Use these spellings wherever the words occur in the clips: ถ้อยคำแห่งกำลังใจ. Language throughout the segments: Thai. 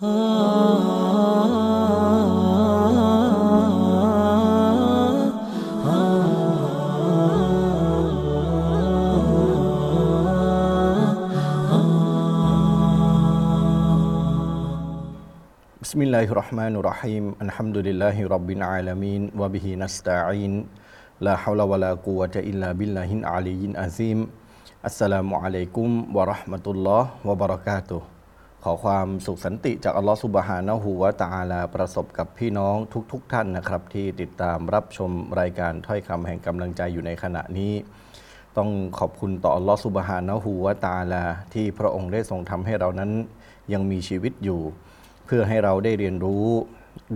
Bismillahirrahmanirrahim. Alhamdulillahi rabbil alamin wa bihi nasta'in. La haula wala quwwata illa billahil aliyyin azim. Assalamualaikum warahmatullahi wabarakatuh. ขอความสุขสันติจากอัลเลาะห์ซุบฮานะฮูวะตะอาลาประสบกับพี่น้องทุกท่านนะครับที่ติดตามรับชมรายการถ้อยคำแห่งกำลังใจอยู่ในขณะนี้ต้องขอบคุณต่ออัลเลาะห์ซุบฮานะฮูวะตะอาลาที่พระองค์ได้ทรงทำให้เรานั้นยังมีชีวิตอยู่เพื่อให้เราได้เรียนรู้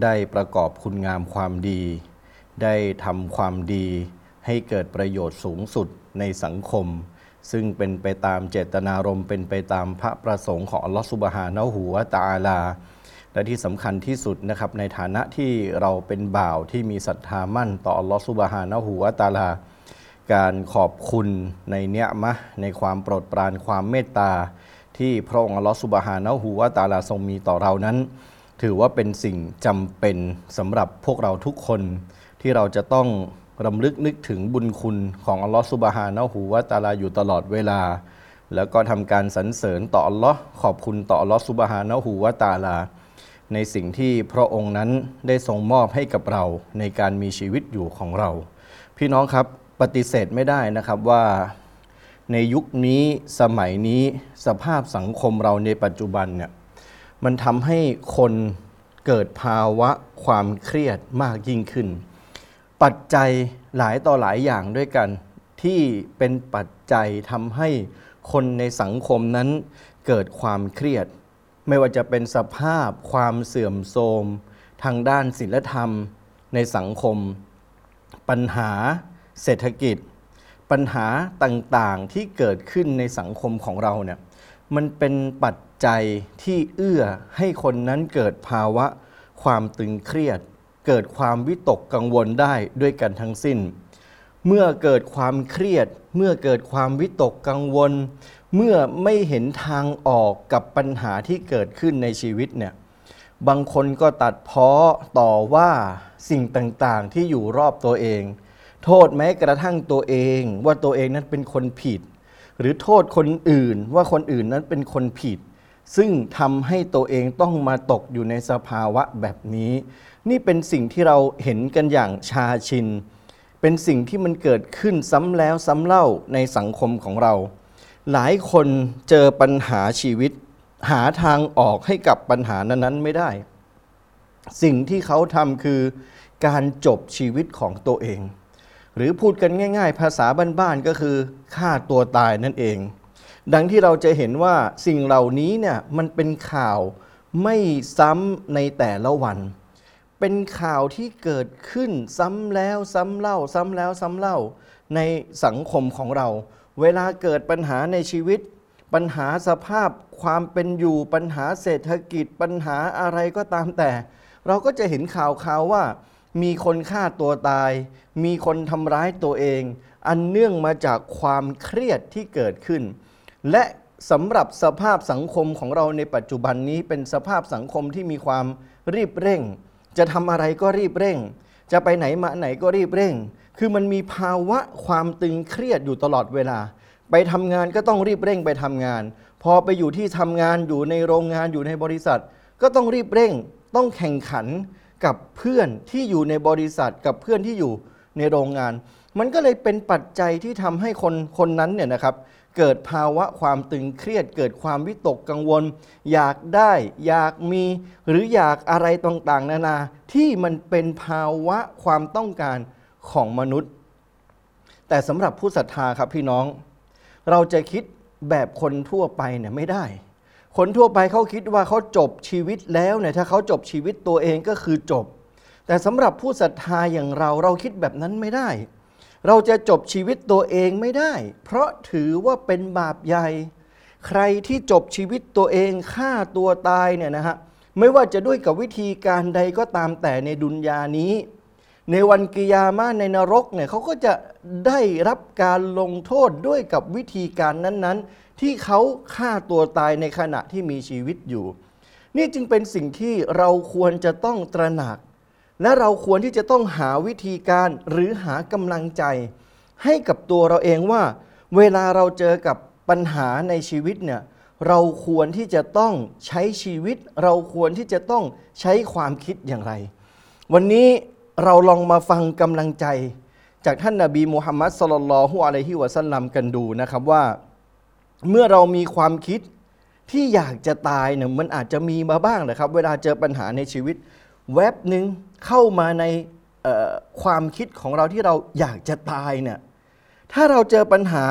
ได้ประกอบคุณงามความดีได้ทำความดีให้เกิดประโยชน์สูงสุดในสังคมซึ่งเป็นไปตามเจตนารมณ์เป็นไปตามพระประสงค์ของอัลเลาะห์ซุบฮานะฮูวะตะอาลาและที่สำคัญที่สุดนะครับในฐานะที่เราเป็นบ่าวที่มีศรัทธามั่นต่ออัลเลาะห์ซุบฮานะฮูวะตะอาลาการขอบคุณในเนียมะห์ในความโปรดปรานความเมตตาที่พระองค์อัลเลาะห์ซุบฮานะฮูวะตะอาลาทรงมีต่อเรานั้นถือว่าเป็นสิ่งจำเป็นสำหรับพวกเราทุกคนที่เราจะต้องรำลึกนึกถึงบุญคุณของอัลเลาะห์ซุบฮานะฮูวะตะอาลาอยู่ตลอดเวลาแล้วก็ทำการสรรเสริญต่ออัลเลาะห์ขอบคุณต่ออัลเลาะห์ซุบฮานะฮูวะตะอาลาในสิ่งที่พระองค์นั้นได้ทรงมอบให้กับเราในการมีชีวิตอยู่ของเราพี่น้องครับปฏิเสธไม่ได้นะครับว่าในยุคนี้สมัยนี้สภาพสังคมเราในปัจจุบันเนี่ยมันทำให้คนเกิดภาวะความเครียดมากยิ่งขึ้นปัจจัยหลายต่อหลายอย่างด้วยกันที่เป็นปัจจัยทำให้คนในสังคมนั้นเกิดความเครียดไม่ว่าจะเป็นสภาพความเสื่อมโทรมทางด้านศีลธรรมในสังคมปัญหาเศรษฐกิจปัญหาต่างๆที่เกิดขึ้นในสังคมของเราเนี่ยมันเป็นปัจจัยที่เอื้อให้คนนั้นเกิดภาวะความตึงเครียดเกิดความวิตกกังวลได้ด้วยกันทั้งสิ้นเมื่อเกิดความเครียดเมื่อเกิดความวิตกกังวลเมื่อไม่เห็นทางออกกับปัญหาที่เกิดขึ้นในชีวิตเนี่ยบางคนก็ตัดพ้อต่อว่าสิ่งต่างๆที่อยู่รอบตัวเองโทษแม้กระทั่งตัวเองว่าตัวเองนั้นเป็นคนผิดหรือโทษคนอื่นว่าคนอื่นนั้นเป็นคนผิดซึ่งทำให้ตัวเองต้องมาตกอยู่ในสภาวะแบบนี้นี่เป็นสิ่งที่เราเห็นกันอย่างชาชินเป็นสิ่งที่มันเกิดขึ้นซ้ำแล้วซ้ำเล่าในสังคมของเราหลายคนเจอปัญหาชีวิตหาทางออกให้กับปัญหานั้นๆไม่ได้สิ่งที่เขาทำคือการจบชีวิตของตัวเองหรือพูดกันง่ายๆภาษาบ้านๆก็คือฆ่าตัวตายนั่นเองดังที่เราจะเห็นว่าสิ่งเหล่านี้เนี่ยมันเป็นข่าวไม่ซ้ำในแต่ละวันเป็นข่าวที่เกิดขึ้นซ้ำแล้วซ้ำเล่าซ้ำแล้วซ้ำเล่าในสังคมของเราเวลาเกิดปัญหาในชีวิตปัญหาสภาพความเป็นอยู่ปัญหาเศรษฐกิจปัญหาอะไรก็ตามแต่เราก็จะเห็นข่าวว่ามีคนฆ่าตัวตายมีคนทำร้ายตัวเองอันเนื่องมาจากความเครียดที่เกิดขึ้นและสำหรับสภาพสังคมของเราในปัจจุบันนี้เป็นสภาพสังคมที่มีความรีบเร่งจะทำอะไรก็รีบเร่งจะไปไหนมาไหนก็รีบเร่งคือมันมีภาวะความตึงเครียดอยู่ตลอดเวลาไปทำงานก็ต้องรีบเร่งไปทำงานพอไปอยู่ที่ทำงานอยู่ในโรงงานอยู่ในบริษัทก็ต้องรีบเร่งต้องแข่งขันกับเพื่อนที่อยู่ในบริษัทกับเพื่อนที่อยู่ในโรงงานมันก็เลยเป็นปัจจัยที่ทำให้คนนั้นเนี่ยนะครับเกิดภาวะความตึงเครียดเกิดความวิตกกังวลอยากได้อยากมีหรืออยากอะไรต่างๆนานาที่มันเป็นภาวะความต้องการของมนุษย์แต่สำหรับผู้ศรัทธาครับพี่น้องเราจะคิดแบบคนทั่วไปเนี่ยไม่ได้คนทั่วไปเขาคิดว่าเขาจบชีวิตแล้วเนี่ยถ้าเขาจบชีวิตตัวเองก็คือจบแต่สำหรับผู้ศรัทธาอย่างเราคิดแบบนั้นไม่ได้เราจะจบชีวิตตัวเองไม่ได้เพราะถือว่าเป็นบาปใหญ่ใครที่จบชีวิตตัวเองฆ่าตัวตายเนี่ยนะฮะไม่ว่าจะด้วยกับวิธีการใดก็ตามแต่ในดุนยานี้ในวันกิยามะห์ในนรกเนี่ยเขาก็จะได้รับการลงโทษด้วยกับวิธีการนั้นๆที่เขาฆ่าตัวตายในขณะที่มีชีวิตอยู่ นี่จึงเป็นสิ่งที่เราควรจะต้องตระหนักและเราควรที่จะต้องหาวิธีการหรือหากำลังใจให้กับตัวเราเองว่าเวลาเราเจอกับปัญหาในชีวิตเนี่ยเราควรที่จะต้องใช้ชีวิตเราควรที่จะต้องใช้ความคิดอย่างไรวันนี้เราลองมาฟังกำลังใจจากท่านนบีมุฮัมมัดศ็อลลัลลอฮุอะลัยฮิวะซัลลัมกันดูนะครับว่าเมื่อเรามีความคิดที่อยากจะตายเนี่ยมันอาจจะมีมาบ้างนะครับเวลาเจอปัญหาในชีวิตแวบหนึ่งเข้ามาในความคิดของเราที่เราอยากจะตายเนี่ยถ้าเราเจอปัญหา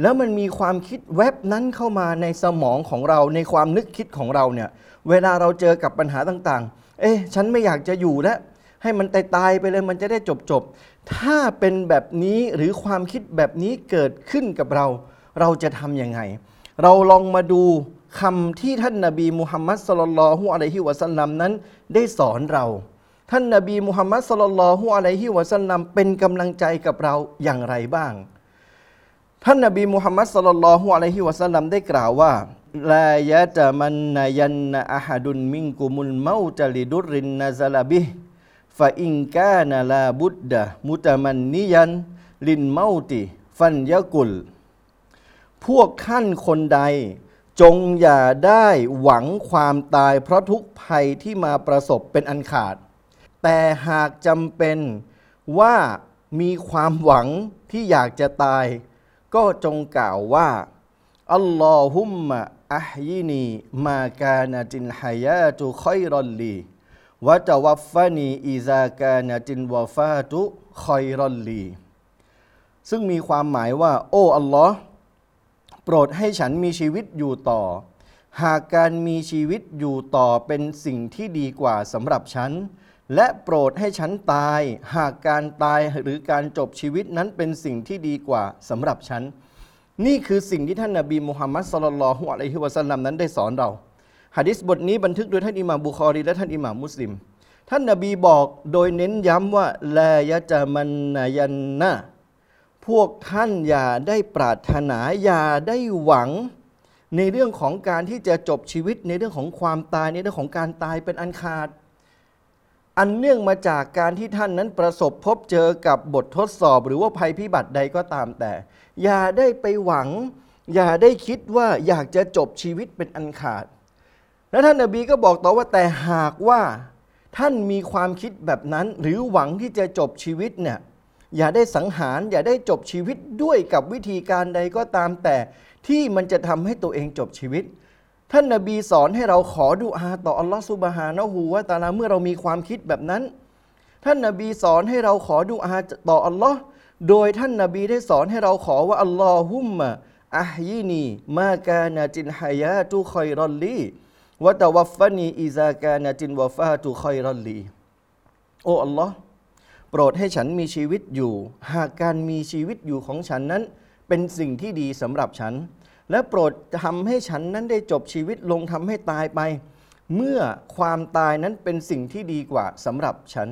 แล้วมันมีความคิดแวบนั้นเข้ามาในสมองของเราในความนึกคิดของเราเนี่ยเวลาเราเจอกับปัญหาต่างๆฉันไม่อยากจะอยู่แล้วให้มันตายๆไปเลยมันจะได้จบๆถ้าเป็นแบบนี้หรือความคิดแบบนี้เกิดขึ้นกับเราเราจะทำยังไงเราลองมาดูคำที่ท่านนบีมุฮัมมัดศ็อลลัลลอฮุอะลัยฮิวะซัลลัมนั้นได้สอนเราท่านนบีมุฮัมมัดศ็อลลัลลอฮุอะลัยฮิวะซัลลัมเป็นกำลังใจกับเราอย่างไรบ้างท่านนบีมุฮัมมัดศ็อลลัลลอฮุอะลัยฮิวะซัลลัมได้กล่าวว่าลายะตะมันนะยันนะอะฮะดุนมินกุมุลเมาตะลิดุรินนะซะละบิฟะอินกานะลาบุดดะมุตะมันนิยันลินเมาติฟันยะกุลพวกท่านคนใดจงอย่าได้หวังความตายเพราะทุกภัยที่มาประสบเป็นอันขาดแต่หากจำเป็นว่ามีความหวังที่อยากจะตายก็จงกล่าวว่าอัลลอฮุมมะอะฮยินีมากานะตินฮายาตุคอยรอนลีวะตะวัฟฟะนีอิซากานะตินวะฟาตุคอยรอนลีซึ่งมีความหมายว่าโอ้อัลลอฮ์โปรดให้ฉันมีชีวิตอยู่ต่อหากการมีชีวิตอยู่ต่อเป็นสิ่งที่ดีกว่าสำหรับฉันและโปรดให้ฉันตายหากการตายหรือการจบชีวิตนั้นเป็นสิ่งที่ดีกว่าสำหรับฉันนี่คือสิ่งที่ท่านนบีมุฮัมมัดศ็อลลัลลอฮุอะลัยฮิวะซัลลัมนั้นได้สอนเราหะดีษบทนี้บันทึกโดยท่านอิหม่ามบุคอรีและท่านอิหม่ามมุสลิมท่านนบีบอกโดยเน้นย้ำว่าลายะตะมันนะยันนะพวกท่านอย่าได้ปรารถนาอย่าได้หวังในเรื่องของการที่จะจบชีวิตในเรื่องของความตายในเรื่องของการตายเป็นอันขาดอันเนื่องมาจากการที่ท่านนั้นประสบพบเจอกับบททดสอบหรือว่าภัยพิบัติใดก็ตามแต่อย่าได้ไปหวังอย่าได้คิดว่าอยากจะจบชีวิตเป็นอันขาดและท่านนบีก็บอกต่อว่าแต่หากว่าท่านมีความคิดแบบนั้นหรือหวังที่จะจบชีวิตเนี่ยอย่าได้สังหารอย่าได้จบชีวิตด้วยกับวิธีการใดก็ตามแต่ที่มันจะทำให้ตัวเองจบชีวิตท่านนบีสอนให้เราขอดุอาต่ออัลลอฮฺซุบฮานะฮูวะตะอาลาเมื่อเรามีความคิดแบบนั้นท่านนบีสอนให้เราขอดุอาต่ออัลลอฮฺโดยท่านนบีได้สอนให้เราขอว่าอัลลอฮุมมะอะฮยินีมากานะตินฮายาตุคอยรอนลีวะตะวัฟฟะนีอิซากานะตินวะฟาตุคอยรอนลีโอ้อัลลอฮฺโปรดให้ฉันมีชีวิตอยู่หากการมีชีวิตอยู่ของฉันนั้นเป็นสิ่งที่ดีสำหรับฉันและโปรดทำให้ฉันนั้นได้จบชีวิตลงทำให้ตายไปเมื่อความตายนั้นเป็นสิ่งที่ดีกว่าสำหรับฉัน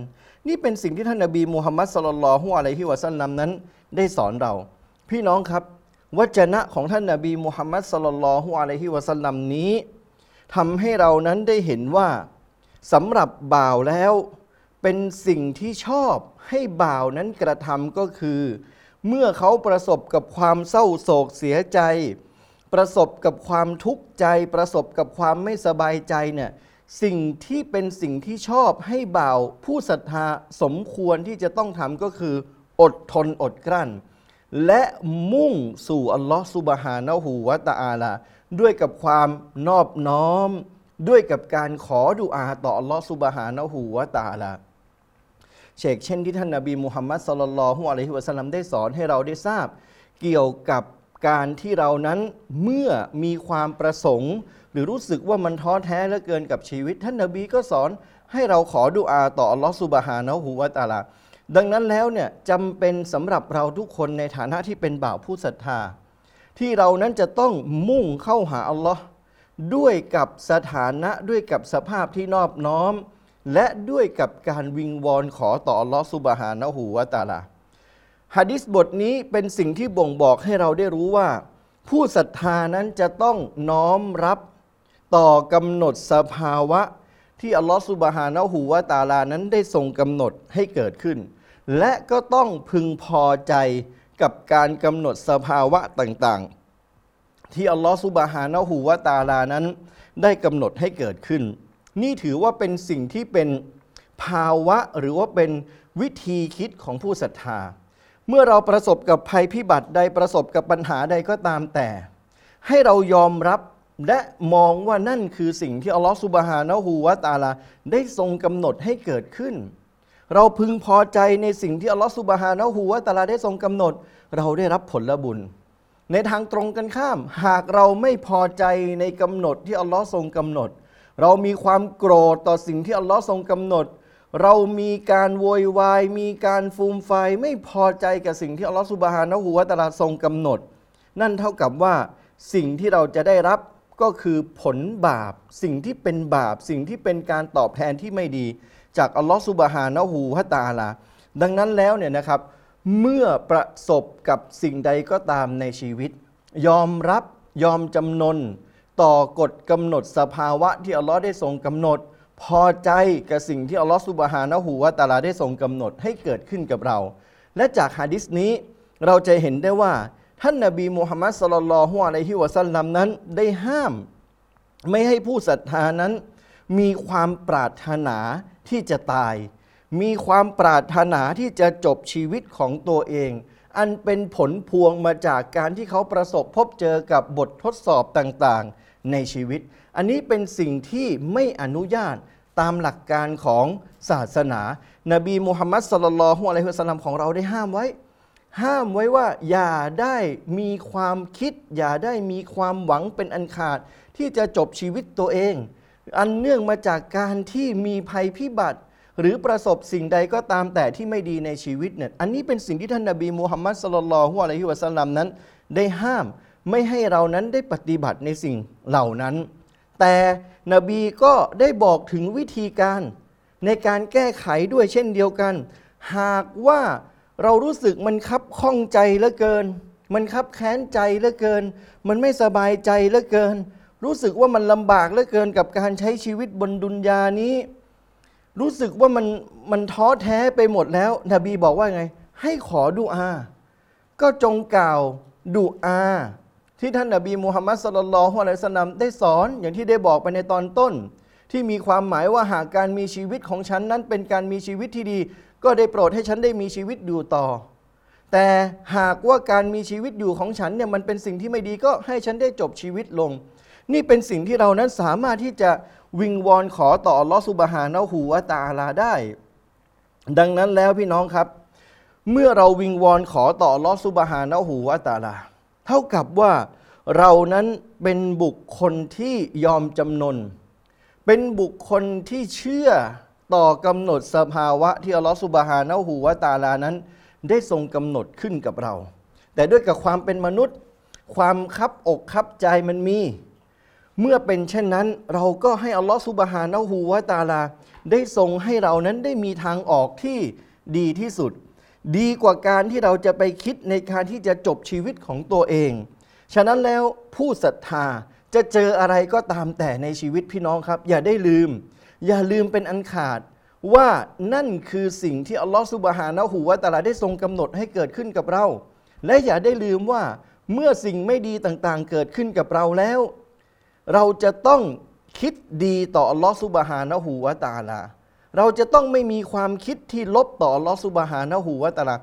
นี่เป็นสิ่งที่ท่านนบีมุฮัมมัดศ็อลลัลลอฮุอะลัยฮิวะซัลลัมนั้นได้สอนเราพี่น้องครับวจนะของท่านนบีมุฮัมมัดศ็อลลัลลอฮุอะลัยฮิวะซัลลัมนี้ทำให้เรานั้นได้เห็นว่าสำหรับบ่าวแล้วเป็นสิ่งที่ชอบให้บ่าวนั้นกระทำก็คือเมื่อเขาประสบกับความเศร้าโศกเสียใจประสบกับความทุกข์ใจประสบกับความไม่สบายใจเนี่ยสิ่งที่เป็นสิ่งที่ชอบให้บ่าวผู้ศรัทธาสมควรที่จะต้องทำก็คืออดทนอดกลั้นและมุ่งสู่อัลลอฮฺซุบฮานะฮูวะตะอาลาด้วยกับความนอบน้อมด้วยกับการขอดุอาต่ออัลลอฮฺซุบฮานะฮูวะตะอาลาเช่นที่ท่านนบีมุฮัมมัดศ็อลลัลลอฮุอะลัยฮิวะซัลลัมได้สอนให้เราได้ทราบเกี่ยวกับการที่เรานั้นเมื่อมีความประสงค์หรือรู้สึกว่ามันท้อแท้เหลือเกินกับชีวิตท่านนบีก็สอนให้เราขอดุอาต่ออัลลอฮฺซุบฮานะฮูวะตะอาลาดังนั้นแล้วเนี่ยจำเป็นสำหรับเราทุกคนในฐานะที่เป็นบ่าวผู้ศรัทธาที่เรานั้นจะต้องมุ่งเข้าหาอัลลอฮ์ด้วยกับสถานะด้วยกับสภาพที่นอบน้อมและด้วยกับการวิงวอนขอต่ออัลลอฮฺซุบฮานะฮูวะตะอาลาหะดีษบทนี้เป็นสิ่งที่บ่งบอกให้เราได้รู้ว่าผู้ศรัทธานั้นจะต้องน้อมรับ ต่อกำหนดสภาวะที่อัลลอฮฺซุบฮานะฮูวะตะอาลานั้นได้ทรงกำหนดให้เกิดขึ้นและก็ต้องพึงพอใจกับการกำหนดสภาวะต่างๆที่อัลลอฮฺซุบฮานะฮูวะตะอาลานั้นได้กำหนดให้เกิดขึ้นนี่ถือว่าเป็นสิ่งที่เป็นภาวะหรือว่าเป็นวิธีคิดของผู้ศรัทธาเมื่อเราประสบกับภัยพิบัติใดประสบกับปัญหาใดก็ตามแต่ให้เรายอมรับและมองว่านั่นคือสิ่งที่อัลลอฮฺซุบฮานะฮูวะตะอาลาได้ทรงกำหนดให้เกิดขึ้นเราพึงพอใจในสิ่งที่อัลลอฮฺซุบฮานะฮูวะตะอาลาได้ทรงกำหนดเราได้รับผลบุญในทางตรงกันข้ามหากเราไม่พอใจในกำหนดที่อัลลอฮฺทรงกำหนดเรามีความโกรธต่อสิ่งที่อัลลอฮฺทรงกำหนดเรามีการโวยวายมีการฟูมไฟไม่พอใจกับสิ่งที่อัลลอฮฺซุบฮานะฮูวะตะอาลาทรงกำหนดนั่นเท่ากับว่าสิ่งที่เราจะได้รับก็คือผลบาปสิ่งที่เป็นบาปสิ่งที่เป็นการตอบแทนที่ไม่ดีจากอัลลอฮฺซุบฮานะฮูวะตะอาลาดังนั้นแล้วเนี่ยนะครับเมื่อประสบกับสิ่งใดก็ตามในชีวิตยอมรับยอมจำนนต่อกฎกำหนดสภาวะที่อัลลอฮฺได้ทรงกำหนดพอใจกับสิ่งที่อัลลอฮฺซุบฮานะฮูวะตะอาลาได้ทรงกำหนดให้เกิดขึ้นกับเราและจากหะดีษนี้เราจะเห็นได้ว่าท่านนบีมุฮัมมัดศ็อลลัลลอฮุอะลัยฮิวะซัลลัมนั้นได้ห้ามไม่ให้ผู้ศรัทธานั้นมีความปรารถนาที่จะตายมีความปรารถนาที่จะจบชีวิตของตัวเองอันเป็นผลพวงมาจากการที่เขาประสบพบเจอกับบททดสอบต่างๆในชีวิตอันนี้เป็นสิ่งที่ไม่อนุญาตตามหลักการของศาสนานบีมุฮัมมัดศ็อลลัลลอฮุอะลัยฮิวะซัลลัมของเราได้ห้ามไว้ว่าอย่าได้มีความคิดอย่าได้มีความหวังเป็นอันขาดที่จะจบชีวิตตัวเองอันเนื่องมาจากการที่มีภัยพิบัติหรือประสบสิ่งใดก็ตามแต่ที่ไม่ดีในชีวิตเนี่ยอันนี้เป็นสิ่งที่ท่านนบีมุฮัมมัดศ็อลลัลลอฮุอะลัยฮิวะซัลลัมนั้นได้ห้ามไม่ให้เรานั้นได้ปฏิบัติในสิ่งเหล่านั้นแต่นบีก็ได้บอกถึงวิธีการในการแก้ไขด้วยเช่นเดียวกันหากว่าเรารู้สึกมันคับข้องใจเหลือเกินมันคับแค้นใจเหลือเกินมันไม่สบายใจเหลือเกินรู้สึกว่ามันลำบากเหลือเกินกับการใช้ชีวิตบนดุนยานี้รู้สึกว่ามันท้อแท้ไปหมดแล้วนบีบอกว่าไงให้ขอดุอาก็จงกล่าวดุอาที่ท่านนบีมุฮัมมัดศ็อลลัลลอฮุอะลัยฮิวะซัลลัมได้สอนอย่างที่ได้บอกไปในตอนต้นที่มีความหมายว่าหากการมีชีวิตของฉันนั้นเป็นการมีชีวิตที่ดีก็ได้โปรดให้ฉันได้มีชีวิตอยู่ต่อแต่หากว่าการมีชีวิตอยู่ของฉันเนี่ยมันเป็นสิ่งที่ไม่ดีก็ให้ฉันได้จบชีวิตลงนี่เป็นสิ่งที่เรานั้นสามารถที่จะวิงวอนขอต่ออัลเลาะห์ซุบฮานะฮูวะตะอาลาได้ดังนั้นแล้วพี่น้องครับเมื่อเราวิงวอนขอต่ออัลเลาะห์ซุบฮานะฮูวะตะอาลาเท่ากับว่าเรานั้นเป็นบุคคลที่ยอมจำนนเป็นบุคคลที่เชื่อต่อกำหนดสภาวะที่อัลลอฮฺซุบฮานะฮูวะตะอาลานั้นได้ทรงกำหนดขึ้นกับเราแต่ด้วยกับความเป็นมนุษย์ความคับอกคับใจมันมีเมื่อเป็นเช่นนั้นเราก็ให้อัลลอฮฺซุบฮานะฮูวะตะอาลาได้ทรงให้เรานั้นได้มีทางออกที่ดีที่สุดดีกว่าการที่เราจะไปคิดในการที่จะจบชีวิตของตัวเองฉะนั้นแล้วผู้ศรัทธาจะเจออะไรก็ตามแต่ในชีวิตพี่น้องครับอย่าลืมเป็นอันขาดว่านั่นคือสิ่งที่อัลลอฮฺซุบฮานะฮูวะตะอาลาได้ทรงกำหนดให้เกิดขึ้นกับเราและอย่าได้ลืมว่าเมื่อสิ่งไม่ดีต่างๆเกิดขึ้นกับเราแล้วเราจะต้องคิดดีต่ออัลลอฮฺซุบฮานะฮูวะตะอาลาเราจะต้องไม่มีความคิดที่ลบต่ออัลลอฮฺซุบฮานะฮูวะตะอาลา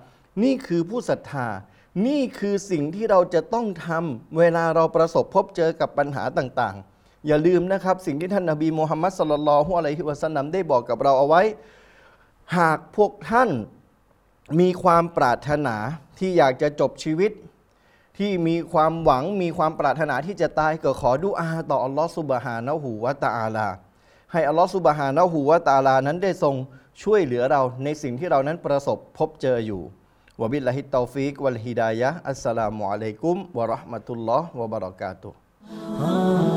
นี่คือผู้ศรัทธานี่คือสิ่งที่เราจะต้องทำเวลาเราประสบพบเจอกับปัญหาต่างๆอย่าลืมนะครับสิ่งที่ท่านนบีมุฮัมมัดศ็อลลัลลอฮุอะลัยฮิวะซัลลัมได้บอกกับเราเอาไว้หากพวกท่านมีความปรารถนาที่อยากจะจบชีวิตที่มีความหวังมีความปรารถนาที่จะตายก็ขอดุอาต่ออัลลอฮฺซุบฮานะฮูวะตะอาลาให้อัลลอฮฺซุบฮานะฮูวะตะอาลานั้นได้ทรงช่วยเหลือเราในสิ่งที่เรานั้นประสบพบเจออยู่วะบิลลาฮิตตอฟิกวัลฮิดายะฮ์อัสสลามุอะลัยกุมวะเราะห์มะตุลลอฮ์วะบะเราะกาตุฮ์